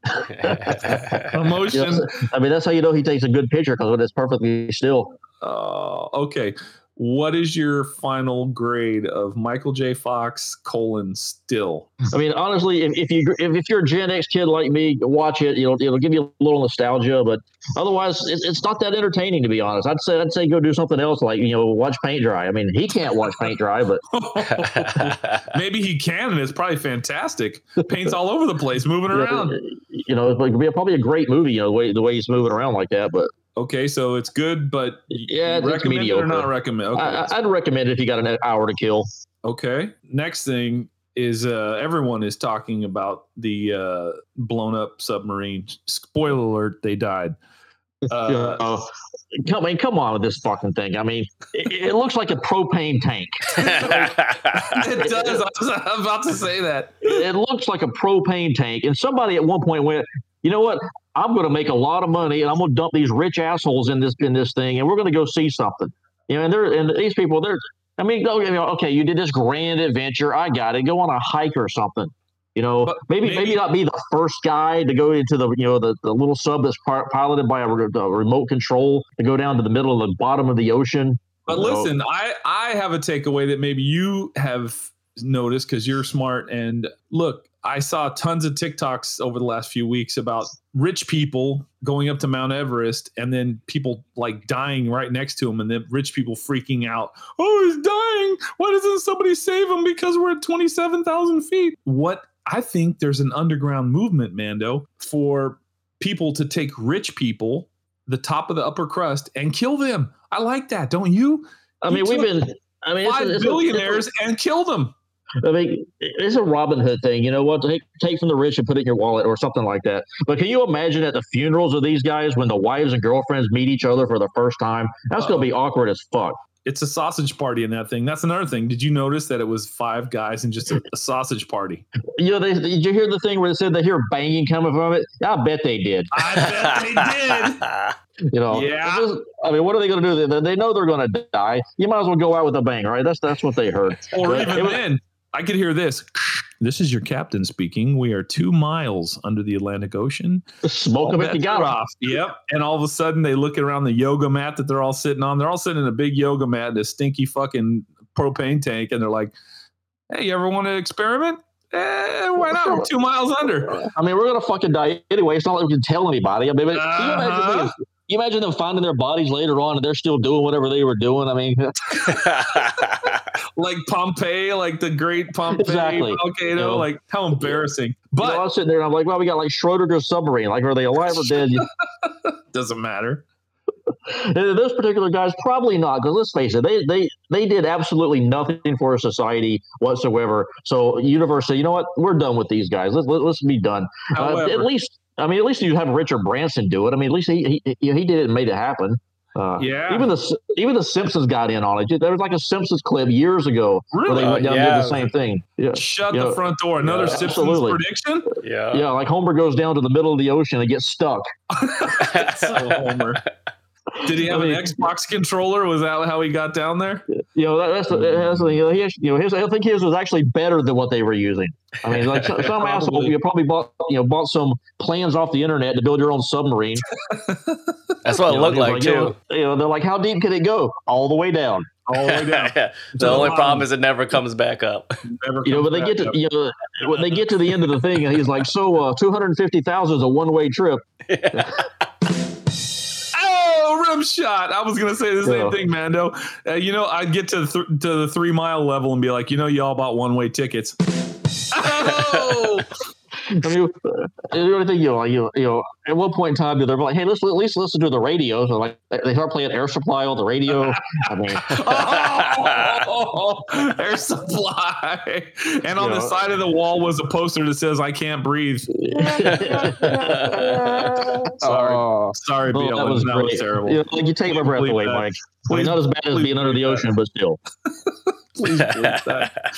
Emotion. Yes. I mean, that's how you know he takes a good picture, because when it's perfectly still. Uh, okay. What is your final grade of Michael J. Fox colon Still? I mean, honestly, if, if you if, if you're a Gen X kid like me, watch it. You know, it'll give you a little nostalgia, but otherwise, it, it's not that entertaining, to be honest. I'd say I'd say go do something else, like you know, watch paint dry. I mean, he can't watch paint dry, but maybe he can, and it's probably fantastic. Paint's all over the place, moving yeah, around. You know, it could be a, probably a great movie. You know, the way the way he's moving around like that, but. Okay, so it's good, but yeah, recommend it or not recommend? Okay. I, I'd recommend it if you got an hour to kill. Okay. Next thing is uh, everyone is talking about the uh, blown up submarine. Spoiler alert, they died. Uh, uh, I mean, come on with this fucking thing. I mean, it, it looks like a propane tank. It does. I was about to say that. It looks like a propane tank. And somebody at one point went, you know what? I'm going to make a lot of money, and I'm going to dump these rich assholes in this in this thing, and we're going to go see something. You know, and they're and these people, they're. I mean, go, you know, okay, you did this grand adventure. I got it. Go on a hike or something. You know, maybe, maybe maybe not be the first guy to go into the you know the, the little sub that's par- piloted by a, a remote control to go down to the middle of the bottom of the ocean. But listen, know. I I have a takeaway that maybe you have noticed because you're smart. And look, I saw tons of TikToks over the last few weeks about rich people going up to Mount Everest and then people like dying right next to them, and then rich people freaking out. Oh, he's dying. Why doesn't somebody save him? Because we're at twenty-seven thousand feet. What? I think there's an underground movement, Mando, for people to take rich people, the top of the upper crust, and kill them. I like that. Don't you? I mean, you we've been I mean, five it's a, it's billionaires a, it's a, and kill them. I mean, it's a Robin Hood thing. You know what? Take, take from the rich and put it in your wallet or something like that. But can you imagine at the funerals of these guys when the wives and girlfriends meet each other for the first time? That's going to be awkward as fuck. It's a sausage party in that thing. That's another thing. Did you notice that it was five guys and just a, a sausage party? You know, they, did you hear the thing where they said they hear banging coming from it? I bet they did. I bet they did. You know, yeah. Just, I mean, what are they going to do? They, they know they're going to die. You might as well go out with a bang, right? That's that's what they heard. Or but even was, then. I could hear this. This is your captain speaking. We are two miles under the Atlantic Ocean. Smoke them if you got off. Yep. And all of a sudden they look around the yoga mat that they're all sitting on. They're all sitting in a big yoga mat in a stinky fucking propane tank. And they're like, hey, you ever want to experiment? Eh, why not? We're two miles under. I mean, we're going to fucking die anyway. It's not like we can tell anybody. I mean, but uh-huh. can you imagine being- You imagine them finding their bodies later on and they're still doing whatever they were doing. I mean, like Pompeii, like the great Pompeii exactly. volcano, you know, like how embarrassing. But you know, I was sitting there and I'm like, well, we got like Schrodinger's submarine. Like, are they alive or dead? Doesn't matter. And those particular guys, probably not. Because let's face it, they, they, they did absolutely nothing for society whatsoever. So universe said, you know what? We're done with these guys. Let's, let, let's be done. However, uh, at least. I mean, at least you have Richard Branson do it. I mean, at least he he, he did it and made it happen. Uh, yeah. Even the even the Simpsons got in on it. There was like a Simpsons clip years ago really? where they went down yeah. and did the same thing. Yeah. Shut you the know, front door. Another yeah, Simpsons absolutely. prediction? Yeah. Yeah, like Homer goes down to the middle of the ocean and gets stuck. So Homer. Did he have I mean, an Xbox controller? Was that how he got down there? You know, that, that's, the, that's the thing. You know, his, you know his, I think his was actually better than what they were using. I mean, like some, some asshole, you probably bought you know bought some plans off the internet to build your own submarine. That's what you it know, looked like, like too. You know, you know, they're like, how deep could it go? All the way down. All the way down. The so only problem is it never comes back up. Never comes you know, but they get to you know, when they get to the end of the thing, and he's like, so uh, two hundred fifty thousand is a one way trip. Yeah. Rim shot. I was gonna say the same yeah. thing, Mando. Uh, you know, I'd get to th- to the three mile level and be like, you know, y'all bought one way tickets. Oh! I mean, the only thing you know, you know, at one point in time, they're like, hey, let's at least listen to the radio. So like, they start playing Air Supply on the radio. I mean, oh, oh, oh, Air Supply. And you on know. the side of the wall was a poster that says, "I can't breathe." Sorry, oh, sorry, oh, that, was that was terrible. You know, like you take my breath away, that. Mike. Please, I mean, not as bad as being under the ocean, that. But still. Please, please, that.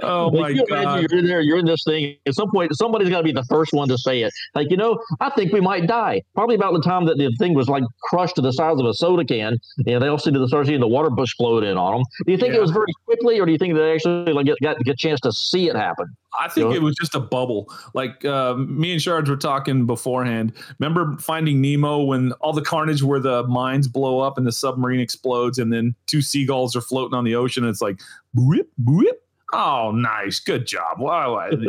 Oh like, my you God! You're in there. You're in this thing. At some point, somebody's got to be the first one to say it. Like, you know, I think we might die. Probably about the time that the thing was like crushed to the size of a soda can, and they also did the start seeing the water push flowed in on them. Do you think yeah. it was very quickly, or do you think they actually like get, got a chance to see it happen? I think you know? It was just a bubble. Like uh, me and Shards were talking beforehand. Remember Finding Nemo when all the carnage where the mines blow up and the submarine explodes, and then two seagulls are floating on the ocean. And it's like boop boop. Oh, nice. Good job. Wow. I, I think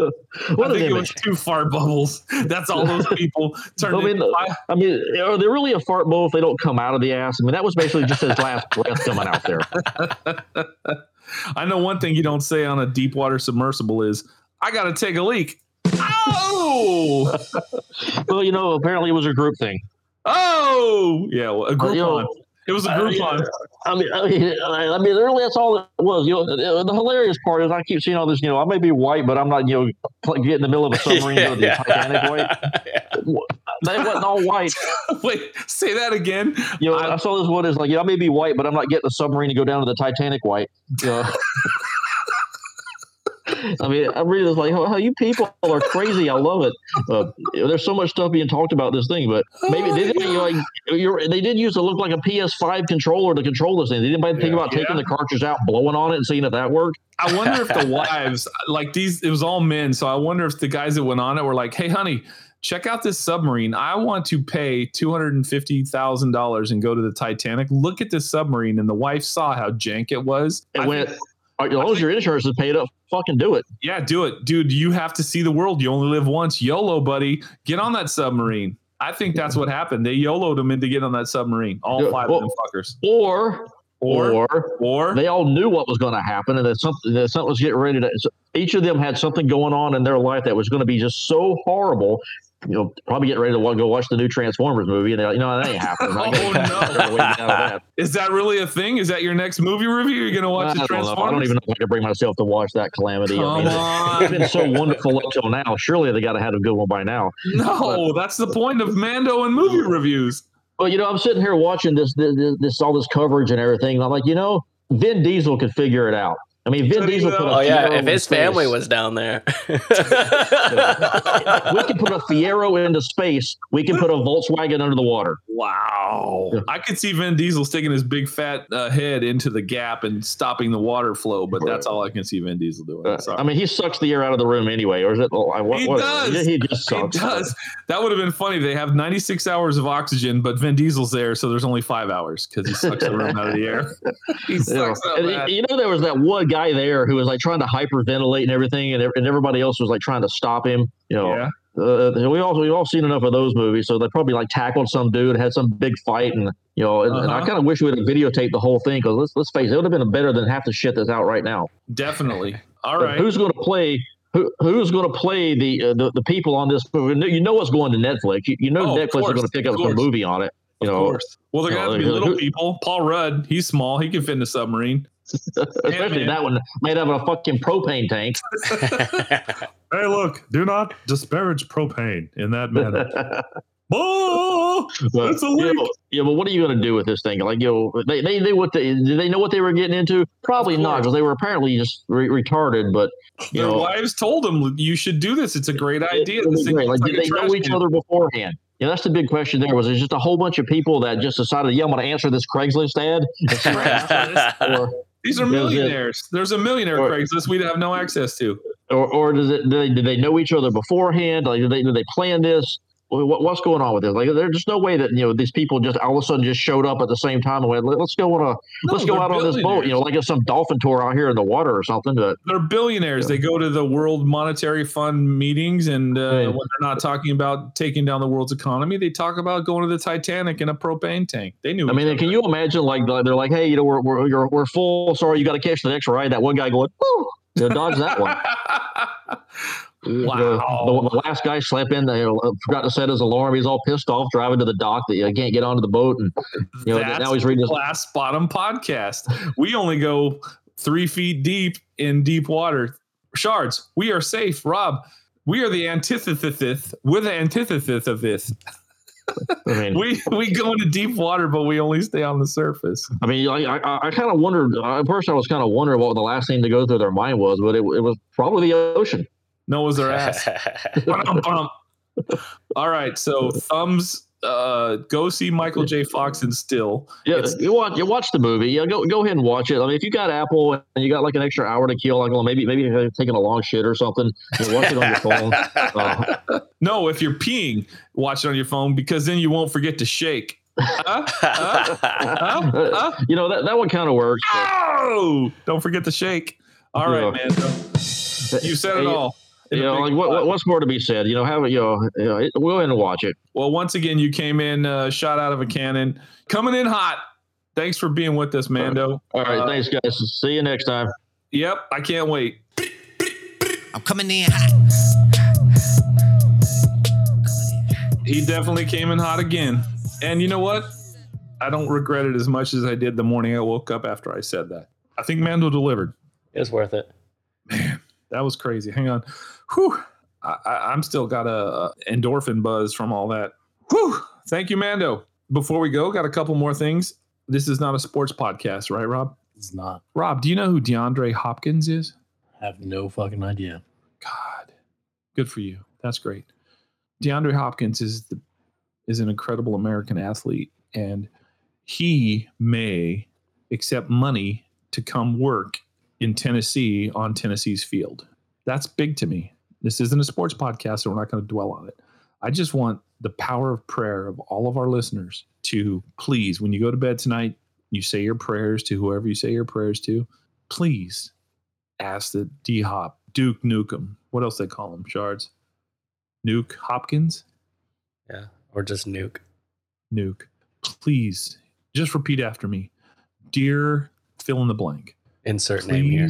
it was two fart bubbles. That's all those people turned I mean, into. I, I mean, are they really a fart bubble if they don't come out of the ass? I mean, that was basically just his last breath coming out there. I know one thing you don't say on a deep water submersible is, I got to take a leak. Oh! Well, you know, apparently it was a group thing. Oh! Yeah, well, a group one. It was a Groupon. I mean, I mean, I mean, really, that's all it was. You know, the hilarious part is I keep seeing all this. You know, I may be white, but I'm not. You know, get in the middle of a submarine yeah, with the Titanic white. Yeah. They wasn't all white. Wait, say that again. You know, I, I saw this one is like, yeah, I may be white, but I'm not getting the submarine to go down to the Titanic white. Uh, I mean, I'm really like, oh, you people are crazy. I love it. Uh, there's so much stuff being talked about this thing, but maybe oh, they didn't yeah. like. You're, they did use to look like a P S five controller to control this thing. Did anybody yeah. think about yeah. taking the cartridge out, blowing on it, and seeing if that worked? I wonder if the wives, like these, it was all men. So I wonder if the guys that went on it were like, "Hey, honey, check out this submarine. I want to pay two hundred fifty thousand dollars and go to the Titanic. Look at this submarine." And the wife saw how jank it was. It I went. As long as your insurance is paid up, fucking do it. Yeah, do it. Dude, you have to see the world. You only live once. YOLO, buddy. Get on that submarine. I think that's what happened. They YOLO'd them into getting on that submarine. All five well, of them fuckers. Or, or, or, or they all knew what was going to happen and that something, that something was getting ready to. So each of them had something going on in their life that was going to be just so horrible. You know, probably getting ready to go watch the new Transformers movie, and they're like, you know, that ain't happening. Right? Oh, no. That. Is that really a thing? Is that your next movie review? You're going to watch I the Transformers? I don't even know if I can bring myself to watch that calamity. Come I mean, on. It's been so wonderful up till now. Surely they got to have a good one by now. No, but that's the point of Mando and movie reviews. Well, you know, I'm sitting here watching this, this, this all this coverage and everything, and I'm like, you know, Vin Diesel could figure it out. I mean, Vin Diesel put a oh, yeah. if his family was down there. We can put a Fiero into space. We can put a Volkswagen under the water. Wow. Yeah. I could see Vin Diesel sticking his big fat uh, head into the gap and stopping the water flow, but that's all I can see Vin Diesel doing. Uh, I mean, he sucks the air out of the room anyway, or is it? Oh, I, what, he what, does. What, he just sucks. He does. That would have been funny. They have ninety-six hours of oxygen, but Vin Diesel's there, so there's only five hours because he sucks the room out of the air. He sucks yeah. out of You know, there was that one guy there who was like trying to hyperventilate and everything, and, and everybody else was like trying to stop him, you know. Yeah. Uh, we all we've all seen enough of those movies, so they probably like tackled some dude, had some big fight, and you know. And, uh-huh. and I kind of wish we would have videotaped the whole thing because let's let's face it, it would have been better than half the shit that's out right now. Definitely. All right. But who's going to play? Who who's going to play the, uh, the the people on this movie? You know what's going to Netflix. You, you know oh, Netflix course, is going to pick up some movie on it. You of know. Course. Well, they're going to have to be little who, people. Paul Rudd, he's small. He can fit in a submarine. Especially yeah, that one made out of a fucking propane tank. Hey, look, do not disparage propane in that manner. Oh, that's a leak. Yeah, but, yeah, but what are you going to do with this thing? Like, you know, they they, they what they did they know what they were getting into? Probably not, because they were apparently just re- retarded. But you their know, wives told them you should do this. It's a great it, idea. This thing great. Like, like did they know can. each other beforehand? Yeah, that's the big question. There was there's just a whole bunch of people that just decided, yeah, I'm going to answer this Craigslist ad. This, or, these are millionaires. There's a millionaire Craigslist we'd have no access to. Or, or does it? Do they, do they know each other beforehand? Like, do they do they plan this? What, what's going on with this? Like, there's just no way that you know these people just all of a sudden just showed up at the same time and went, let's go on a no, let's go out on this boat. You know, like it's some dolphin tour out here in the water or something. But, they're billionaires. You know. They go to the World Monetary Fund meetings, and uh, yeah. when they're not talking about taking down the world's economy, they talk about going to the Titanic in a propane tank. They knew. I mean, can you imagine? Like they're like, hey, you know, we're we're we're full. Sorry, you got to catch the next ride. That one guy going, woo, you know, dodge that one. Wow! The, the, the last guy slept in. They forgot to set his alarm. He's all pissed off driving to the dock that he can't get onto the boat, and you know that's now he's reading his Glass Bottom Podcast. We only go three feet deep in deep water. Shards, we are safe. Rob, we are the antithesis. We're the antithesis of this. I mean, we we go into deep water, but we only stay on the surface. I mean, I I, I kind of wondered. At first, I was kind of wondering what the last thing to go through their mind was, but it, it was probably the ocean. No, it was their ass. All right, so thumbs. Uh, go see Michael J. Fox and Still. Yeah, it's, you watch. You watch the movie. Yeah, go go ahead and watch it. I mean, if you got Apple and you got like an extra hour to kill, like well, maybe maybe you're taking a long shit or something, you watch it on your phone. Uh, no, if you're peeing, watch it on your phone because then you won't forget to shake. Uh, uh, uh, uh. You know that that one kind of works. Oh, don't forget to shake. All right, yeah. man. So, you said it hey, all. You know, like what, what's more to be said? You know, have it, you know, you know it, we'll end and watch it. Well, once again, you came in, uh, shot out of a cannon, coming in hot. Thanks for being with us, Mando. All right. Uh, thanks, guys. See you next time. Yep. I can't wait. I'm coming in hot. He definitely came in hot again. And you know what? I don't regret it as much as I did the morning I woke up after I said that. I think Mando delivered. It was worth it. Man, that was crazy. Hang on. Whew. I, I, I'm still got a, a endorphin buzz from all that. Whew. Thank you, Mando. Before we go, got a couple more things. This is not a sports podcast, right, Rob? It's not. Rob, do you know who DeAndre Hopkins is? I have no fucking idea. God. Good for you. That's great. DeAndre Hopkins is the, is an incredible American athlete, and he may accept money to come work in Tennessee on Tennessee's field. That's big to me. This isn't a sports podcast, so we're not going to dwell on it. I just want the power of prayer of all of our listeners to please, when you go to bed tonight, you say your prayers to whoever you say your prayers to. Please ask the D-Hop, Duke Nukem. What else they call him? Shards? Nuke Hopkins? Yeah, or just Nuke. Nuke. Please, just repeat after me. Dear fill in the blank. Insert please, name here.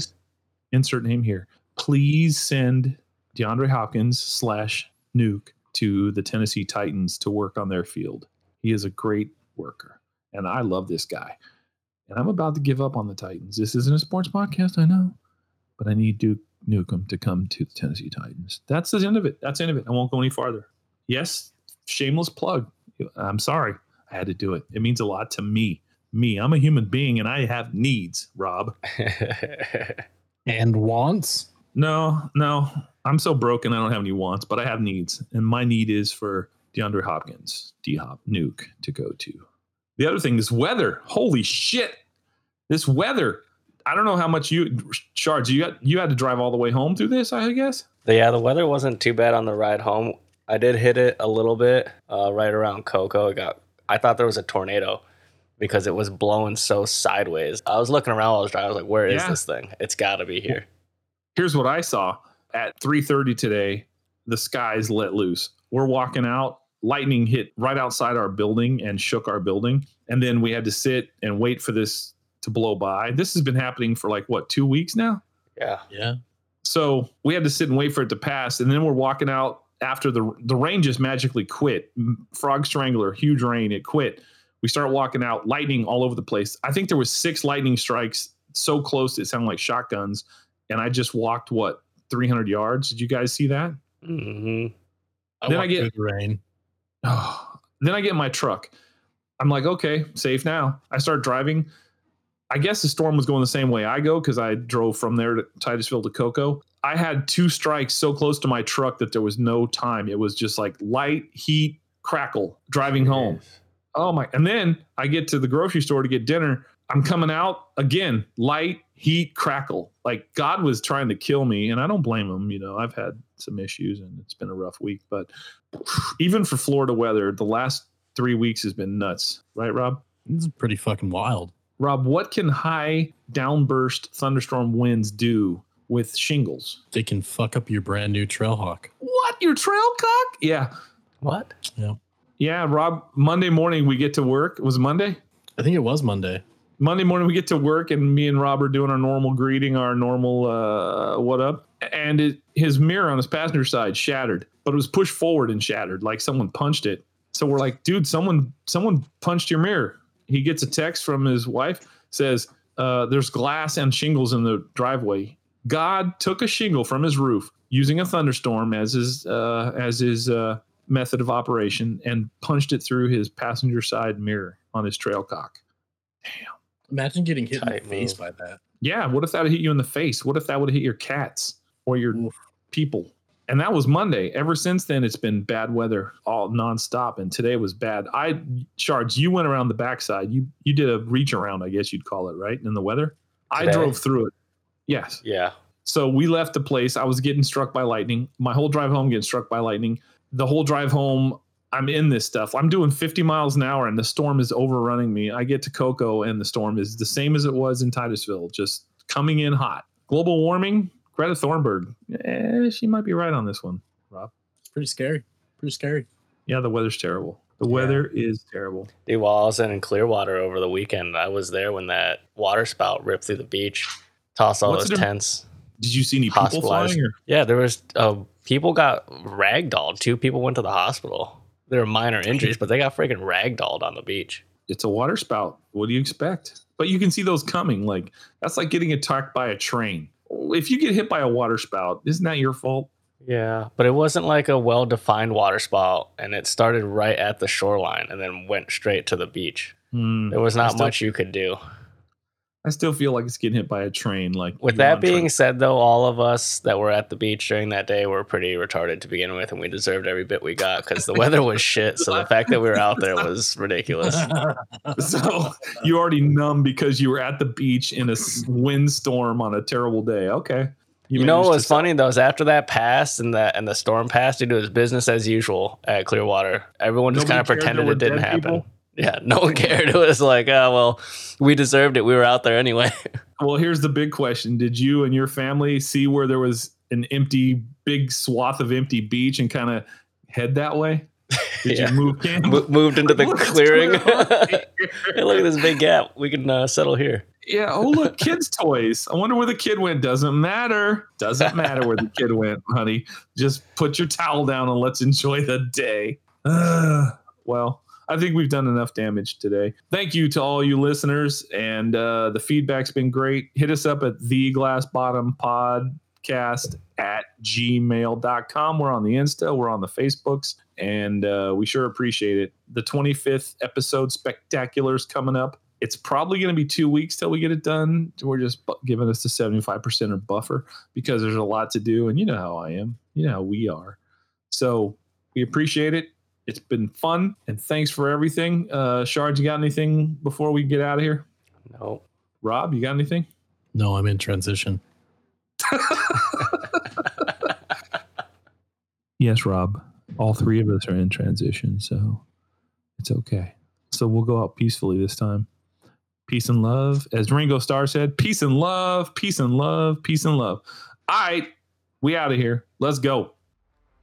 Insert name here. Please send DeAndre Hopkins slash Nuke to the Tennessee Titans to work on their field. He is a great worker, and I love this guy. And I'm about to give up on the Titans. This isn't a sports podcast, I know, but I need Duke Nukem to come to the Tennessee Titans. That's the end of it. That's the end of it. I won't go any farther. Yes, shameless plug. I'm sorry. I had to do it. It means a lot to me. Me, I'm a human being, and I have needs, Rob. And wants? No, no. I'm so broken I don't have any wants, but I have needs. And my need is for DeAndre Hopkins, D-Hop, Nuke, to go to. The other thing is weather. Holy shit. This weather. I don't know how much you, Shards, you, got, you had to drive all the way home through this, I guess? Yeah, the weather wasn't too bad on the ride home. I did hit it a little bit uh, right around Cocoa. It got, I thought there was a tornado because it was blowing so sideways. I was looking around while I was driving. I was like, where is yeah. this thing? It's got to be here. Here's what I saw. At three thirty today, the skies let loose. We're walking out. Lightning hit right outside our building and shook our building. And then we had to sit and wait for this to blow by. This has been happening for like, what, two weeks now? Yeah. Yeah. So we had to sit and wait for it to pass. And then we're walking out after the the rain just magically quit. Frog Strangler, huge rain, it quit. We start walking out, lightning all over the place. I think there was six lightning strikes so close it sounded like shotguns. And I just walked, what, three hundred yards? Did you guys see that? Mm-hmm. I then I get the rain. Oh, then I get in my truck. I'm like, okay, safe now. I start driving. I guess the storm was going the same way I go because I drove from there to Titusville to Cocoa. I had two strikes so close to my truck that there was no time. It was just like light, heat, crackle, driving yes. home. Oh my. And then I get to the grocery store to get dinner. I'm coming out again, light, heat, crackle. Like God was trying to kill me, and I don't blame him. You know, I've had some issues and it's been a rough week, but even for Florida weather, the last three weeks has been nuts. Right, Rob? This is pretty fucking wild. Rob, what can high downburst thunderstorm winds do with shingles? They can fuck up your brand new Trailhawk. What? Your Trailcock? Yeah. What? Yeah. Yeah, Rob, Monday morning we get to work. Was it Monday? I think it was Monday. Monday morning we get to work, and me and Rob are doing our normal greeting, our normal uh, what up. And it, his mirror on his passenger side shattered, but it was pushed forward and shattered like someone punched it. So we're like, dude, someone someone punched your mirror. He gets a text from his wife, says, uh, there's glass and shingles in the driveway. God took a shingle from his roof using a thunderstorm as his, uh, as his uh, method of operation and punched it through his passenger side mirror on his trail cock. Damn. Imagine getting hit Tight in the face move. by that. Yeah. What if that would hit you in the face? What if that would hit your cats or your Oof. people? And that was Monday. Ever since then, it's been bad weather all nonstop. And today was bad. I, Shards, you went around the backside. You you did a reach around, I guess you'd call it, right? In the weather. Today. I drove through it. Yes. Yeah. So we left the place. I was getting struck by lightning. My whole drive home getting struck by lightning. The whole drive home, I'm in this stuff. I'm doing fifty miles an hour and the storm is overrunning me. I get to Cocoa and the storm is the same as it was in Titusville, just coming in hot. Global warming. Greta Thunberg, eh, she might be right on this one, Rob. It's pretty scary. Pretty scary. Yeah, the weather's terrible. The yeah. weather is terrible. Dude, while I was in Clearwater over the weekend, I was there when that water spout ripped through the beach, tossed all What's those tents. Did you see any people flying? Or? Yeah, there was uh, people got ragdolled. Two people went to the hospital. There were minor injuries, but they got freaking ragdolled on the beach. It's a water spout. What do you expect? But you can see those coming. Like that's like getting attacked by a train. If you get hit by a water spout, isn't that your fault? Yeah, but it wasn't like a well-defined water spout, and it started right at the shoreline and then went straight to the beach. Mm, there was not still, much you could do. I still feel like it's getting hit by a train. Like with that being train. said, though, all of us that were at the beach during that day were pretty retarded to begin with, and we deserved every bit we got because the weather was shit, so the fact that we were out there was ridiculous. So you already numb because you were at the beach in a windstorm on a terrible day. Okay. You, you know what was funny, though, is after that passed and the, and the storm passed, it was business as usual at Clearwater. Everyone just kind of pretended it didn't happen. People? Yeah, no one cared. It was like, oh, well, we deserved it. We were out there anyway. Well, here's the big question. Did you and your family see where there was an empty, big swath of empty beach and kind of head that way? Did yeah. you move camp? Mo- moved into the clearing? Hey, look at this big gap. We can uh, settle here. Yeah. Oh, look, kids' toys. I wonder where the kid went. Doesn't matter. Doesn't matter where the kid went, honey. Just put your towel down and let's enjoy the day. Uh, well. I think we've done enough damage today. Thank you to all you listeners, and uh, the feedback's been great. Hit us up at the Glass Bottom Podcast at gmail dot com. We're on the Insta, we're on the Facebooks, and uh, we sure appreciate it. The twenty-fifth episode spectacular's coming up. It's probably going to be two weeks till we get it done. We're just bu- giving us the seventy-five percent or buffer because there's a lot to do, and you know how I am. You know how we are. So we appreciate it. It's been fun, and thanks for everything. Uh, Shards, you got anything before we get out of here? No. Rob, you got anything? No, I'm in transition. Yes, Rob. All three of us are in transition, so it's okay. So we'll go out peacefully this time. Peace and love. As Ringo Starr said, peace and love, peace and love, peace and love. All right, we out of here. Let's go.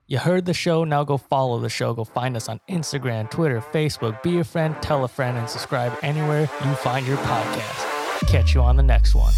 You heard the show, now go follow the show. Go find us on Instagram, Twitter, Facebook. Be a friend, tell a friend, and subscribe anywhere you find your podcast. Catch you on the next one.